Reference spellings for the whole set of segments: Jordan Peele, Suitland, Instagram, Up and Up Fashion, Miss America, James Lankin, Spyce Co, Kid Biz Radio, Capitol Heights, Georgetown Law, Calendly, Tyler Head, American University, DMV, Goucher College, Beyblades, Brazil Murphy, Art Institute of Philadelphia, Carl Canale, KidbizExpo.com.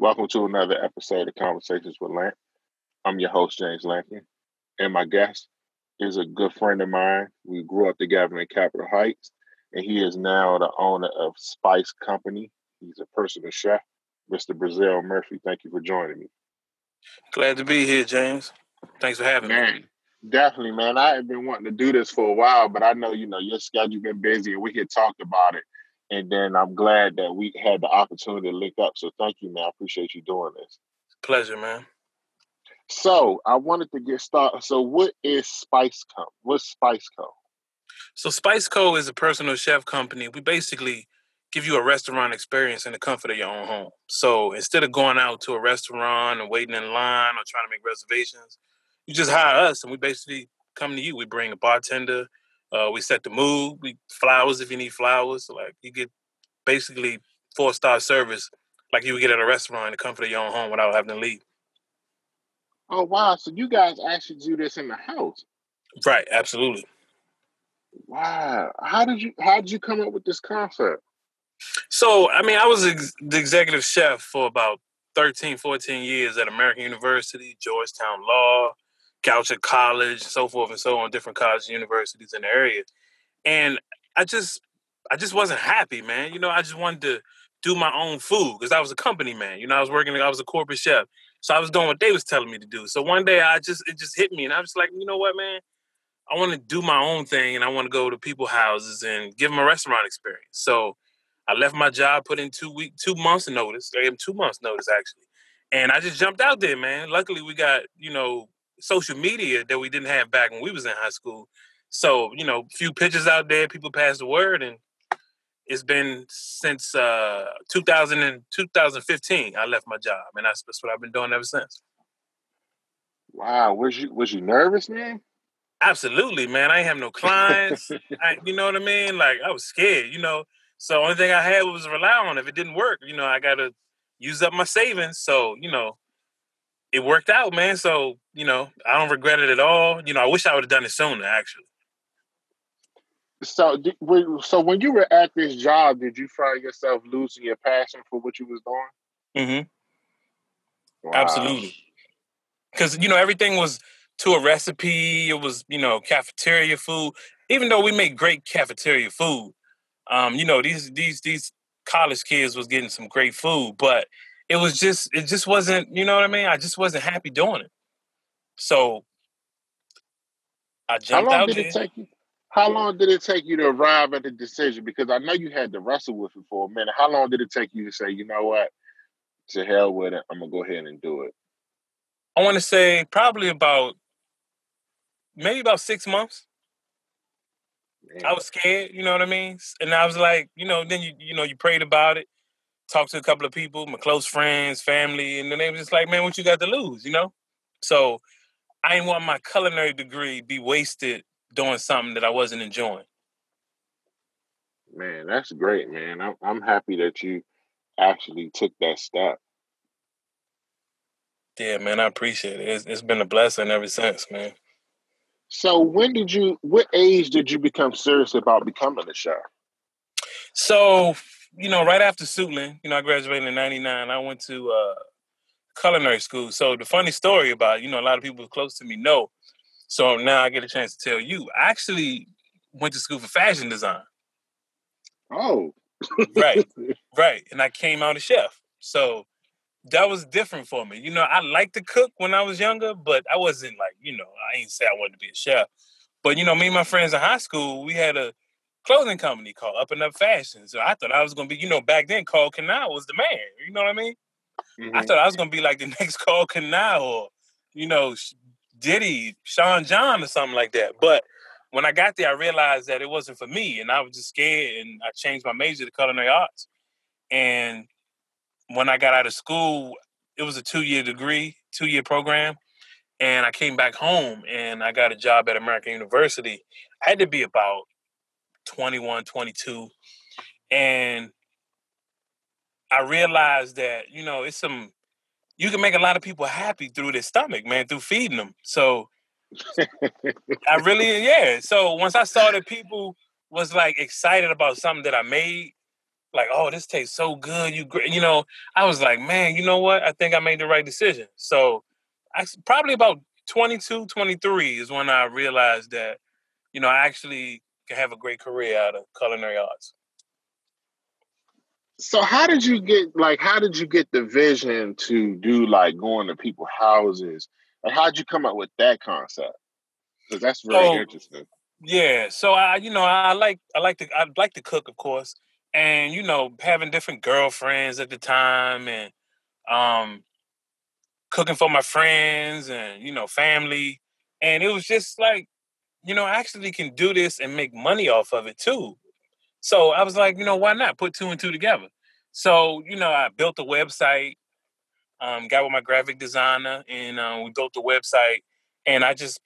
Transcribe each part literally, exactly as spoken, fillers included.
Welcome to another episode of Conversations with Lank. I'm your host, James Lankin, and my guest is a good friend of mine. We grew up together in Capitol Heights, and he is now the owner of Spyce Co. He's a personal chef. Mister Brazil Murphy, thank you for joining me. Glad to be here, James. Thanks for having man, me. Definitely, man. I have been wanting to do this for a while, but I know, you know, your schedule's been busy, and we had talked about it. And then I'm glad that we had the opportunity to link up. So thank you, man. I appreciate you doing this. Pleasure, man. So I wanted to get started. So what is Spyce Co? What's Spyce Co? So Spyce Co is a personal chef company. We basically give you a restaurant experience in the comfort of your own home. So instead of going out to a restaurant and waiting in line or trying to make reservations, you just hire us and we basically come to you. We bring a bartender. Uh, we set the mood. We flowers if you need flowers. So, like, you get basically four star service like you would get at a restaurant in the comfort of your own home without having to leave. Oh wow! So you guys actually do this in the house, right? Absolutely. Wow! How did you How did you come up with this concept? So I mean, I was ex- the executive chef for about thirteen, fourteen years at American University, Georgetown Law, Goucher College, so forth and so on, different colleges and universities in the area. And I just I just wasn't happy, man. You know, I just wanted to do my own food because I was a company man. You know, I was working, I was a corporate chef. So I was doing what they was telling me to do. So one day I just, it just hit me and I was like, you know what, man? I want to do my own thing and I want to go to people's houses and give them a restaurant experience. So I left my job, put in two week, two months notice. I gave them two months notice actually. And I just jumped out there, man. Luckily we got, you know, social media that we didn't have back when we was in high school. So, you know, few pictures out there, people passed the word, and it's been since uh, two thousand and twenty fifteen I left my job, and that's what I've been doing ever since. Wow. Was you was you nervous, man? Absolutely, man. I ain't have no clients. I, you know what I mean? Like, I was scared, you know? So only thing I had was to rely on. If it didn't work, you know, I got to use up my savings. So, you know, it worked out, man. So, you know, I don't regret it at all. You know, I wish I would have done it sooner, actually. So, so when you were at this job, did you find yourself losing your passion for what you was doing? Mm-hmm. Wow. Absolutely. Because, you know, everything was to a recipe. It was, you know, cafeteria food. Even though we make great cafeteria food, um, you know, these these these college kids was getting some great food, but it was just, it just wasn't, you know what I mean? I just wasn't happy doing it. So I jumped out there. How long did it take you? How long did it take you to arrive at the decision? Because I know you had to wrestle with it for a minute. How long did it take you to say, you know what, to hell with it, I'm going to go ahead and do it? I want to say probably about, maybe about six months. Man. I was scared, you know what I mean? And I was like, you know, then you, you know, you prayed about it. Talked to a couple of people, my close friends, family, and then they were just like, man, what you got to lose, you know? So I didn't want my culinary degree be wasted doing something that I wasn't enjoying. Man, that's great, man. I'm, I'm happy that you actually took that step. Yeah, man, I appreciate it. It's, it's been a blessing ever since, man. So when did you, what age did you become serious about becoming a chef? So, you know, right after Suitland, you know, I graduated in ninety-nine I went to uh, culinary school. So the funny story about, you know, a lot of people close to me know. So now I get a chance to tell you. I actually went to school for fashion design. Oh. Right, right. And I came out a chef. So that was different for me. You know, I liked to cook when I was younger, but I wasn't like, you know, I ain't say I wanted to be a chef. But, you know, me and my friends in high school, we had a clothing company called Up and Up Fashion. So I thought I was going to be, you know, back then Carl Canale was the man, you know what I mean? Mm-hmm. I thought I was going to be like the next Carl Canale or, you know, Diddy, Sean John or something like that. But when I got there, I realized that it wasn't for me and I was just scared and I changed my major to culinary arts. And when I got out of school, it was a two-year degree, two-year program. And I came back home and I got a job at American University. I had to be about twenty-one, twenty-two And I realized that, you know, it's some, you can make a lot of people happy through their stomach, man, through feeding them. So I really, yeah. So once I saw that people was like excited about something that I made, like, oh, this tastes so good. You, you know, I was like, man, you know what? I think I made the right decision. So I, probably about twenty-two, twenty-three is when I realized that, you know, I actually can have a great career out of culinary arts. So how did you get, like, how did you get the vision to do, like, going to people's houses? Like, how'd you come up with that concept? Because that's really so, interesting. Yeah. So, I, you know, I like, I like to, I like to cook, of course. And, you know, having different girlfriends at the time and um, cooking for my friends and, you know, family. And it was just like, you know, I actually can do this and make money off of it, too. So I was like, you know, why not put two and two together? So, you know, I built a website, um, got with my graphic designer, and uh, we built the website. And I just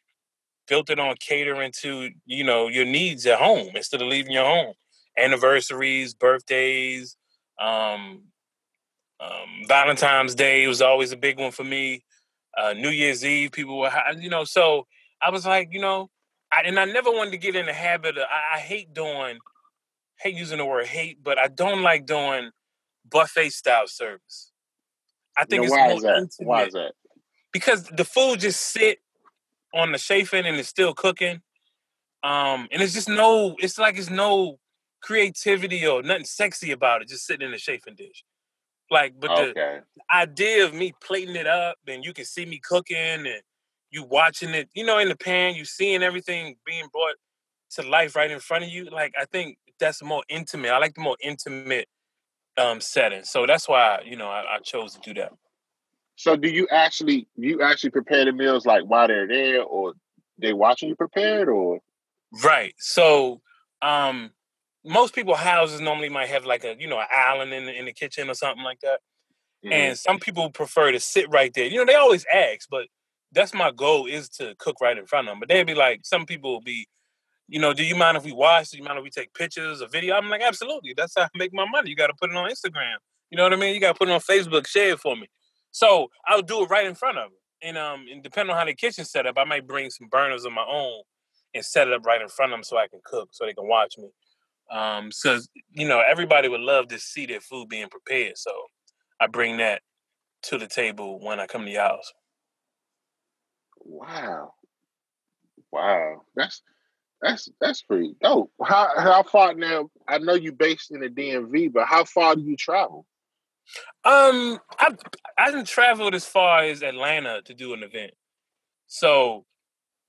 built it on catering to, you know, your needs at home instead of leaving your home. Anniversaries, birthdays, um, um, Valentine's Day was always a big one for me. Uh, New Year's Eve, people were, you know, so I was like, you know, I, and I never wanted to get in the habit of, I, I hate doing, hate using the word hate, but I don't like doing buffet style service. I think now, it's more intimate. Why is that? Because the food just sit on the chafing and it's still cooking. Um, and it's just no, it's like it's no creativity or nothing sexy about it, just sitting in a chafing dish. Like, but okay. The idea of me plating it up and you can see me cooking and you watching it, you know, in the pan, you seeing everything being brought to life right in front of you. Like, I think that's more intimate. I like the more intimate um, setting. So that's why, you know, I, I chose to do that. So do you actually, you actually prepare the meals like while they're there or they watching you prepared or? Right. So, um, most people's houses normally might have like a, you know, an island in the, in the kitchen or something like that. Mm-hmm. And some people prefer to sit right there. You know, they always ask, but that's my goal is to cook right in front of them. But they'd be like, some people will be, you know, do you mind if we watch? Do you mind if we take pictures or video? I'm like, absolutely. That's how I make my money. You got to put it on Instagram. You know what I mean? You got to put it on Facebook, share it for me. So I'll do it right in front of them. And, um, and depending on how the kitchen's set up, I might bring some burners of my own and set it up right in front of them so I can cook, so they can watch me. Um, so, you know, everybody would love to see their food being prepared. So I bring that to the table when I come to your house. Wow. Wow. That's, that's, that's pretty dope. How, how far now, I know you're based in the D M V, but how far do you travel? Um, I've, I haven't traveled as far as Atlanta to do an event. So,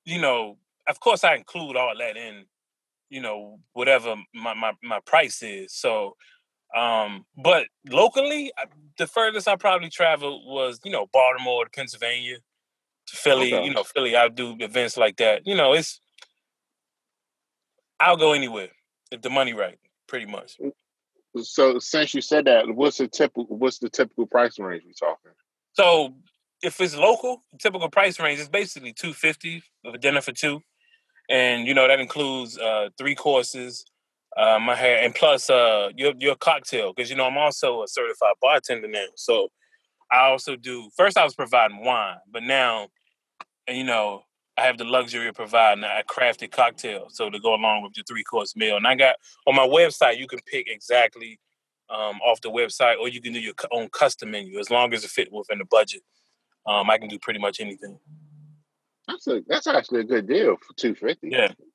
you know, of course I include all that in, you know, whatever my, my, my price is. So, um, but locally, the furthest I probably traveled was, you know, Baltimore to Pennsylvania, to Philly. Okay. You know, Philly, I do events like that. You know, it's, I'll go anywhere if the money right, pretty much. So since you said that, what's the typical, what's the typical price range we're talking? So if it's local, the typical price range is basically two hundred fifty dollars for dinner for two. And, you know, that includes uh, three courses, uh, my hair, and plus uh, your your cocktail. Because, you know, I'm also a certified bartender now. So I also do, first I was providing wine, but now, you know, I have the luxury of providing a crafted cocktail. So to go along with the three-course meal. And I got, on my website, you can pick exactly um, off the website, or you can do your own custom menu. As long as it fit within the budget, um, I can do pretty much anything. That's a that's actually a good deal for two hundred fifty dollars. Yeah,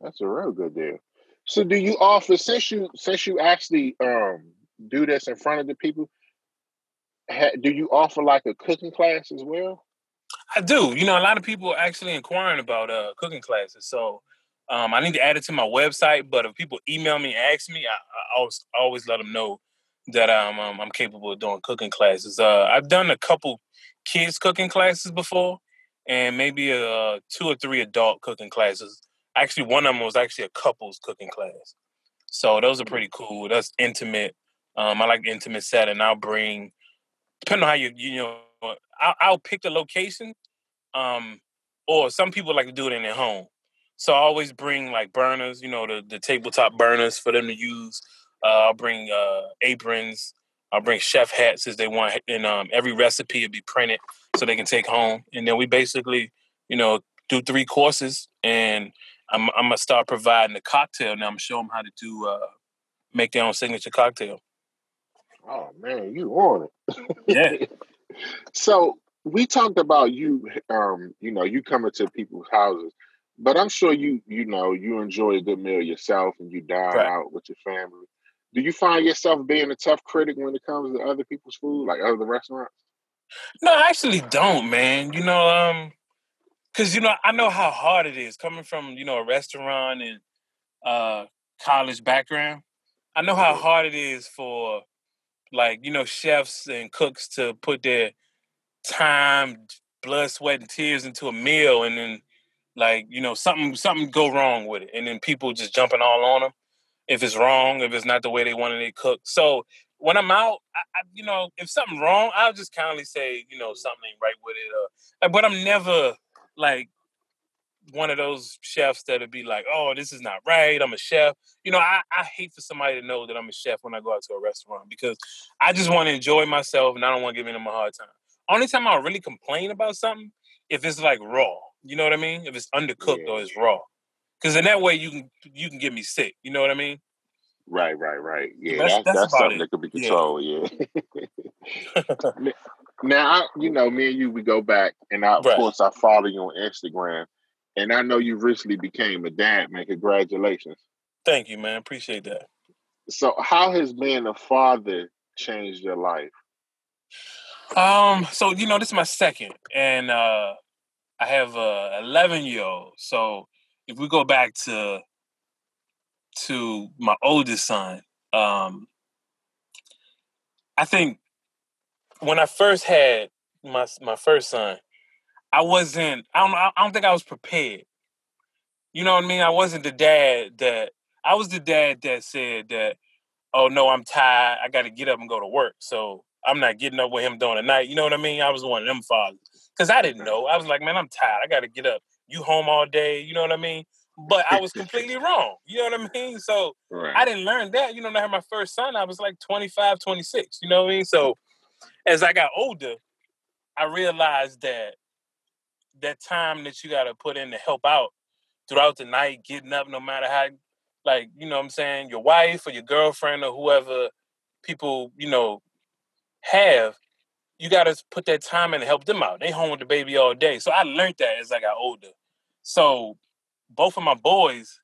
that's a real good deal. So, do you offer since you since you actually um, do this in front of the people? Ha, do you offer like a cooking class as well? I do. You know, a lot of people are actually inquiring about uh, cooking classes, so um, I need to add it to my website. But if people email me, and ask me, I, I always always let them know that I'm um, I'm capable of doing cooking classes. Uh, I've done a couple kids cooking classes before. And maybe uh, two or three adult cooking classes. Actually, one of them was actually a couples cooking class. So those are pretty cool. That's intimate. Um, I like the intimate setting. I'll bring, depending on how you, you know, I'll, I'll pick the location. Um, or some people like to do it in their home. So I always bring like burners, you know, the, the tabletop burners for them to use. Uh, I'll bring uh, aprons. I'll bring chef hats as they want. And um, every recipe will be printed, so they can take home. And then we basically, you know, do three courses, and I'm, I'm going to start providing a cocktail. Now I'm going to show them how to do uh, make their own signature cocktail. Oh, man, you on it. Yeah. So we talked about you, um, you know, you coming to people's houses, but I'm sure you, you know, you enjoy a good meal yourself and you dine right. out with your family. Do you find yourself being a tough critic when it comes to other people's food, like other restaurants? No, I actually don't, man. You know, um, because, you know, I know how hard it is coming from, you know, a restaurant and uh, college background. I know how hard it is for, like, you know, chefs and cooks to put their time, blood, sweat, and tears into a meal, and then, like, you know, something something go wrong with it, and then people just jumping all on them if it's wrong, if it's not the way they wanted it cooked. So when I'm out, I, I, you know, if something's wrong, I'll just kindly say, you know, something ain't right with it. Or, but I'm never, like, one of those chefs that'll be like, oh, this is not right, I'm a chef. You know, I, I hate for somebody to know that I'm a chef when I go out to a restaurant, because I just want to enjoy myself and I don't want to give them a hard time. Only time I'll really complain about something, if it's like raw, you know what I mean? If it's undercooked yeah. or it's raw. Because in that way, you can you can get me sick, you know what I mean? Right, right, right. Yeah, that's, that's, that's, that's something it. that could be controlled, yeah. yeah. Now, I, you know, me and you, we go back, and I, of right. course, I follow you on Instagram. And I know you recently became a dad, man. Congratulations. Thank you, man. Appreciate that. So how has being a father changed your life? Um, so, you know, this is my second. And uh, I have an eleven-year-old. So if we go back to to my oldest son, um, I think when I first had my my first son, I wasn't, I don't I don't think I was prepared. You know what I mean? I wasn't the dad that, I was the dad that said that, oh no, I'm tired, I got to get up and go to work, so I'm not getting up with him during the night. You know what I mean? I was one of them fathers. Because I didn't know. I was like, man, I'm tired, I got to get up. You home all day, you know what I mean? But I was completely wrong. You know what I mean? So right. I didn't learn that. You know, when I had my first son, I was like twenty-five, twenty-six. You know what I mean? So as I got older, I realized that that time that you got to put in to help out throughout the night, getting up, no matter how, like, you know what I'm saying, your wife or your girlfriend or whoever people, you know, have, you got to put that time in to help them out. They home with the baby all day. So I learned that as I got older. So both of my boys,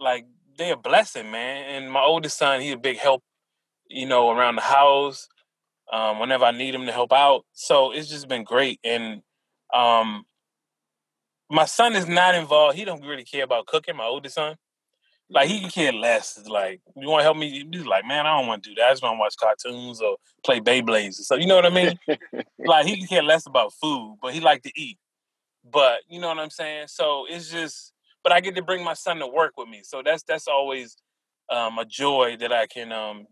like, they a blessing, man. And my oldest son, he a big help, you know, around the house, um, whenever I need him to help out. So it's just been great. And, um, my son is not involved. He don't really care about cooking, my oldest son. Like, he can care less. Like, you want to help me? He's like, man, I don't want to do that. I just want to watch cartoons or play Beyblades. So, you know what I mean? Like, he can care less about food, but he like to eat. But, you know what I'm saying? So, it's just, but I get to bring my son to work with me. So, that's that's always um, a joy that I can um,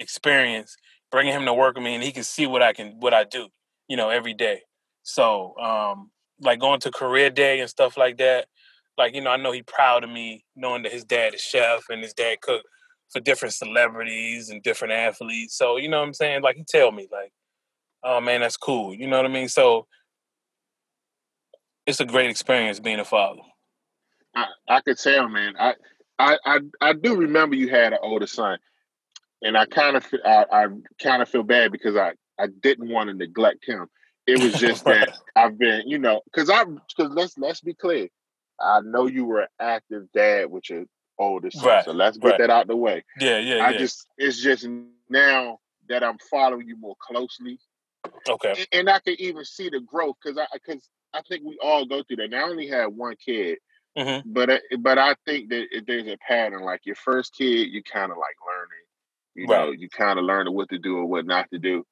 experience, bringing him to work with me, and he can see what I can, what I do, you know, every day. So, um, like, going to career day and stuff like that, like, you know, I know he's proud of me knowing that his dad is chef and his dad cooked for different celebrities and different athletes. So, you know what I'm saying? Like, he tell me, like, oh, man, that's cool. You know what I mean? So it's a great experience being a father. I, I could tell, man. I, I I I do remember you had an older son, and I kind of I, I kind of feel bad because I, I didn't want to neglect him. It was just that I've been, you know, because I, because let's let's be clear, I know you were an active dad with your oldest son, right, so let's get right. that out the way. Yeah, yeah. I yeah. just, it's just now that I'm following you more closely, okay, and, and I can even see the growth because I, because I think we all go through that. Now I only had one kid, mm-hmm. but but I think that there's a pattern. Like your first kid, you kind of like learning, you right. know, you kind of learning what to do and what not to do.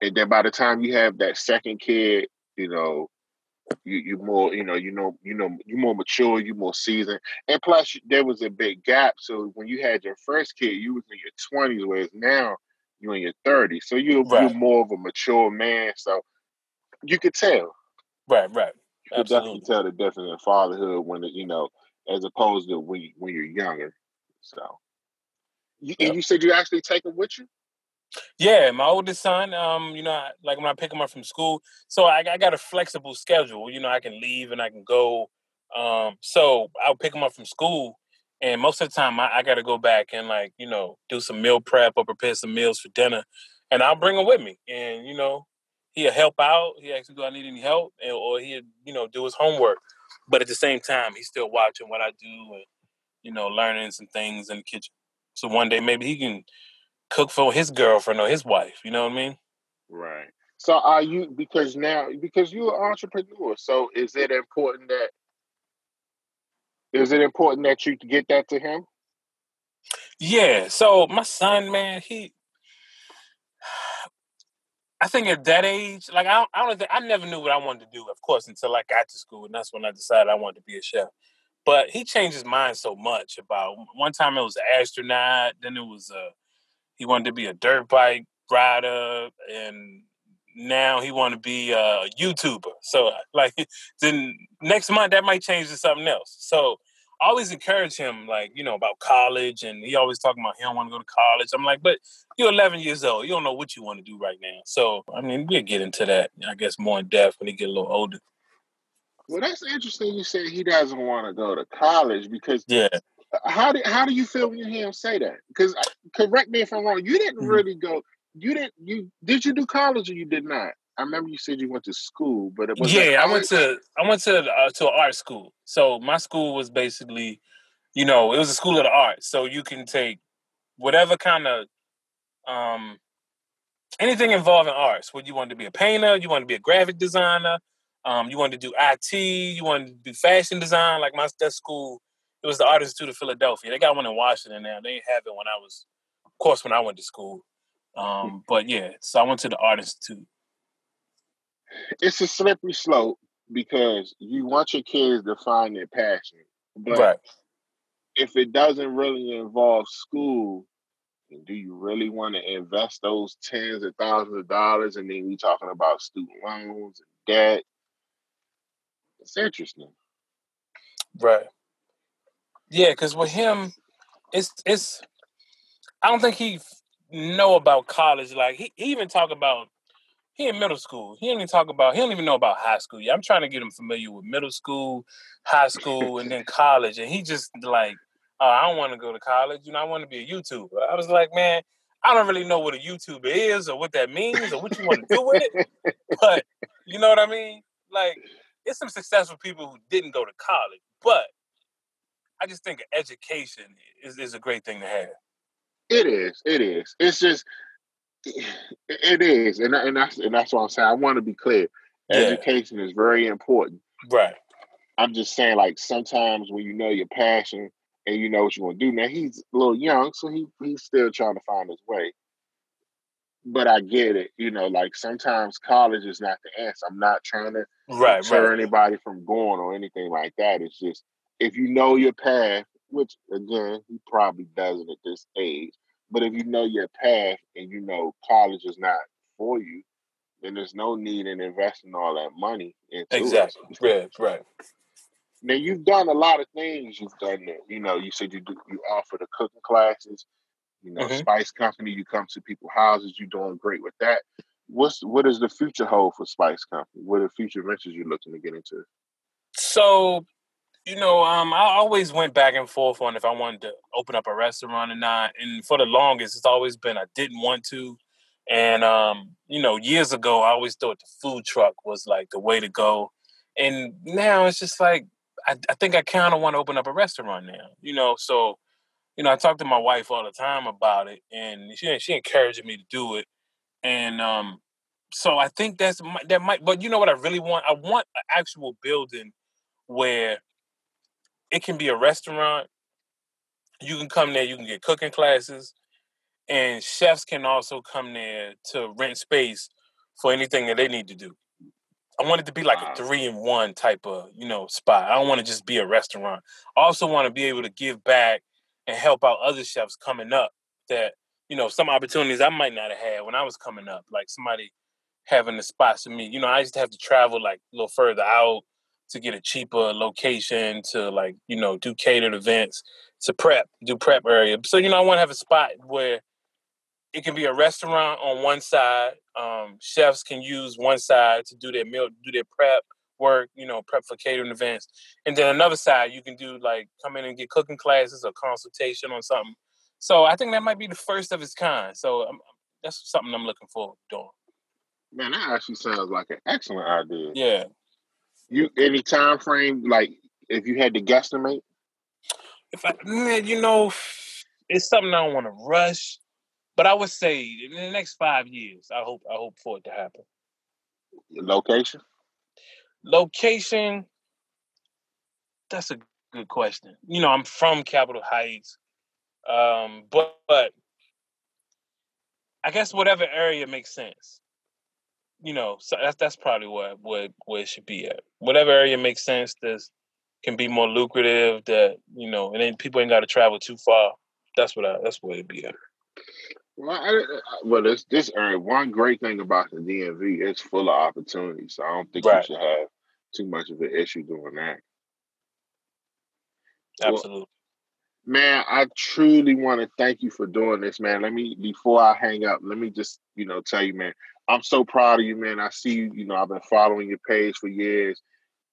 And then by the time you have that second kid, you know, you you more, you know, you know, you know, you more mature, you more seasoned. And plus there was a big gap. So when you had your first kid, you was in your twenties, whereas now you're in your thirties. So you're, right. you're more of a mature man. So you could tell. Right, right. You could definitely tell the difference in fatherhood when, you know, as opposed to when, you, when you're younger. So, you, yep. and you said you actually take him with you? Yeah, my oldest son, um, you know, I, like when I pick him up from school, so I, I got a flexible schedule. You know, I can leave and I can go. Um, so I'll pick him up from school And most of the time, I, I got to go back and, like, you know, do some meal prep or prepare some meals for dinner. And I'll bring him with me. And, you know, he'll help out. He asks me, do I need any help? And, or he'll, you know, do his homework. But at the same time, he's still watching what I do and, you know, learning some things in the kitchen. So one day maybe he can cook for his girlfriend or his wife. You know what I mean? Right. So are you, because now, because you're an entrepreneur, so is it important that, is it important that you get that to him? Yeah. So my son, man, he, I think at that age, like, I don't, I don't think, I never knew what I wanted to do, of course, until I got to school. And that's when I decided I wanted to be a chef. But he changed his mind so much about, one time it was an astronaut, then it was a, he wanted to be a dirt bike rider, and now he want to be a YouTuber. So, like, then next month that might change to something else. So I always encourage him, like, you know, about college, and he always talking about he don't want to go to college. I'm like, but you're eleven years old. You don't know what you want to do right now. So, I mean, we'll get into that, I guess, more in depth when he get a little older. Well, that's interesting you said he doesn't want to go to college, because yeah. how do how do you feel when you hear him say that? Because, correct me if I'm wrong, you didn't mm-hmm. really go, you didn't, you did you do college or you did not? I remember you said you went to school, but it was Yeah, I went to, I went to, uh, to an art school. So my school was basically, you know, it was a school of the arts. So you can take whatever kind of, um, anything involving arts, whether you want to be a painter, you want to be a graphic designer, Um, you wanted to do I T, you wanted to do fashion design. Like, my that school, it was the Art Institute of Philadelphia. They got one in Washington now. They didn't have it when I was, of course, when I went to school. Um, but yeah, so I went to the Art Institute. It's a slippery slope because you want your kids to find their passion. But right. if it doesn't really involve school, do you really want to invest those tens of thousands of dollars? And then we're talking about student loans and debt. It's interesting. Right. Yeah, because with him, it's, it's, I don't think he know about college. Like, he, he even talk about, he in middle school. He don't even talk about, he don't even know about high school. Yeah, I'm trying to get him familiar with middle school, high school, and then college. And he just like, oh, I don't want to go to college. You know, I want to be a YouTuber. I was like, man, I don't really know what a YouTuber is or what that means or what you want to do with it. But, you know what I mean? Like, it's some successful people who didn't go to college, but I just think education is, is a great thing to have. It is. It is. It's just, it is. And, and, that's, and that's what I'm saying. I want to be clear. Yeah. Education is very important. Right. I'm just saying, like, sometimes when you know your passion and you know what you want to do, now he's a little young, so he he's still trying to find his way. But I get it, you know, like, sometimes college is not the answer. I'm not trying to right, deter right. anybody from going or anything like that. It's just, if you know your path, which, again, he probably doesn't at this age, but if you know your path and you know college is not for you, then there's no need in investing all that money into exactly. it. Exactly, right, right. Now, you've done a lot of things you've done there. You know, you said you, do, you offer the cooking classes. You know, mm-hmm. Spyce Company, you come to people's houses, you're doing great with that. What's what does the future hold for Spyce Company? What are the future ventures you're looking to get into? So, you know, um, I always went back and forth on if I wanted to open up a restaurant or not. And for the longest, it's always been I didn't want to. And, um, you know, years ago, I always thought the food truck was like the way to go. And now it's just like, I, I think I kind of want to open up a restaurant now, you know, so... You know, I talk to my wife all the time about it, and she she encouraged me to do it, and um, so I think that's that might. But you know what I really want? I want an actual building where it can be a restaurant. You can come there, you can get cooking classes, and chefs can also come there to rent space for anything that they need to do. I want it to be like a three-in-one type of, you know, spot. I don't want to just be a restaurant. I also want to be able to give back and help out other chefs coming up that, you know, some opportunities I might not have had when I was coming up, like somebody having a spot for me. You know, I used to have to travel, like, a little further out to get a cheaper location to, like, you know, do catered events, to prep, do prep area. So, you know, I want to have a spot where it can be a restaurant on one side. Um, chefs can use one side to do their meal, do their prep work, you know, prep for catering events. And then another side, you can do like come in and get cooking classes or consultation on something. So I think that might be the first of its kind. So um, that's something I'm looking forward to doing. Man, that actually sounds like an excellent idea. Yeah. You any time frame, like if you had to guesstimate? If I, you know, it's something I don't want to rush, but I would say in the next five years, I hope I hope for it to happen. Location? Location, that's a good question. You know, I'm from Capitol Heights, um, but, but I guess whatever area makes sense. You know, so that's that's probably where where where it should be at. Whatever area makes sense, that can be more lucrative. That you know, and then people ain't got to travel too far. That's what I. That's where it be at. Well, I, well, this this area. One great thing about the D M V, it's full of opportunities. So I don't think right. you should have too much of an issue doing that. Absolutely, well, man. I truly want to thank you for doing this, man. Let me before I hang up. Let me just you know tell you, man. I'm so proud of you, man. I see you. You know, I've been following your page for years,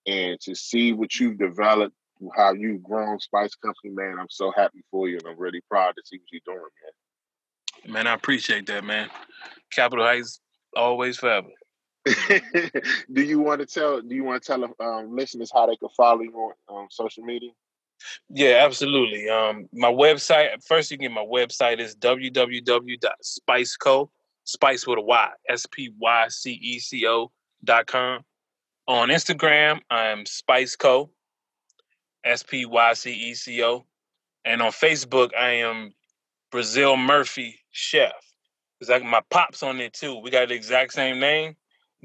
and to see what you've developed, how you've grown Spyce Company, man, I'm so happy for you, and I'm really proud to see what you're doing, man. Man, I appreciate that, man. Capitol Heights, always forever. do you want to tell? Do you want to tell um, listeners how they can follow you on um, social media? Yeah, absolutely. Um, my website. First, you can get my website is w w w dot spyce co dot com. Spyce with a Y, S P Y C E C O dot com. On Instagram, I'm Spyce Co, S P Y C E C O. And on Facebook, I am Brazil Murphy Chef. It's like my pop's on there too. We got the exact same name,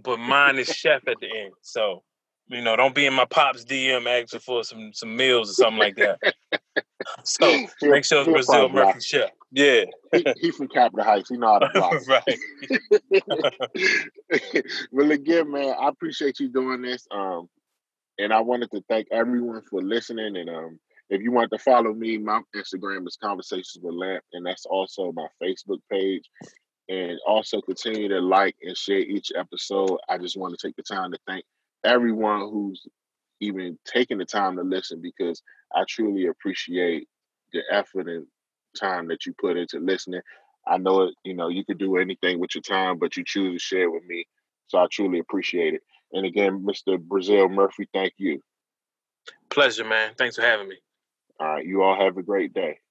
but mine is Chef at the end. So, you know, don't be in my pop's D M asking for some, some meals or something like that. So make sure it's Brazil Murphy right. Chef. Yeah. he, he from Capitol Heights. He know how to block. Right. Well, again, man, I appreciate you doing this. Um, and I wanted to thank everyone for listening. And um, if you want to follow me, my Instagram is Conversations with Lamp, and that's also my Facebook page. And also continue to like and share each episode. I just want to take the time to thank everyone who's even taking the time to listen, because I truly appreciate the effort and time that you put into listening. I know it, you know, you could do anything with your time, but you choose to share it with me. So I truly appreciate it. And again, Mister Brazil Murphy, thank you. Pleasure, man. Thanks for having me. All right. You all have a great day.